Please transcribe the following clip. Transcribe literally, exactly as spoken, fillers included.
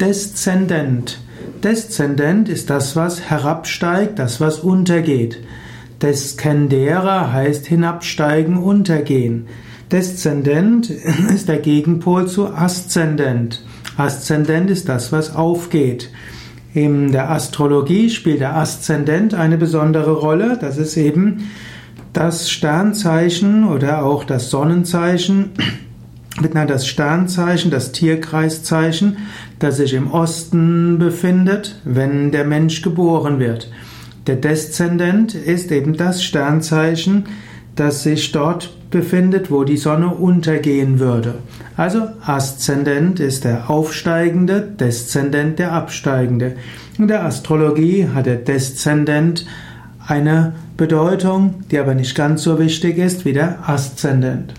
Deszendent. Deszendent ist das, was herabsteigt, das, was untergeht. Deskendera heißt hinabsteigen, untergehen. Deszendent ist der Gegenpol zu Aszendent. Aszendent ist das, was aufgeht. In der Astrologie spielt der Aszendent eine besondere Rolle. Das ist eben das Sternzeichen oder auch das Sonnenzeichen, das Sternzeichen, das Tierkreiszeichen, das sich im Osten befindet, wenn der Mensch geboren wird. Der Deszendent ist eben das Sternzeichen, das sich dort befindet, wo die Sonne untergehen würde. Also Aszendent ist der Aufsteigende, Deszendent der Absteigende. In der Astrologie hat der Deszendent eine Bedeutung, die aber nicht ganz so wichtig ist wie der Aszendent.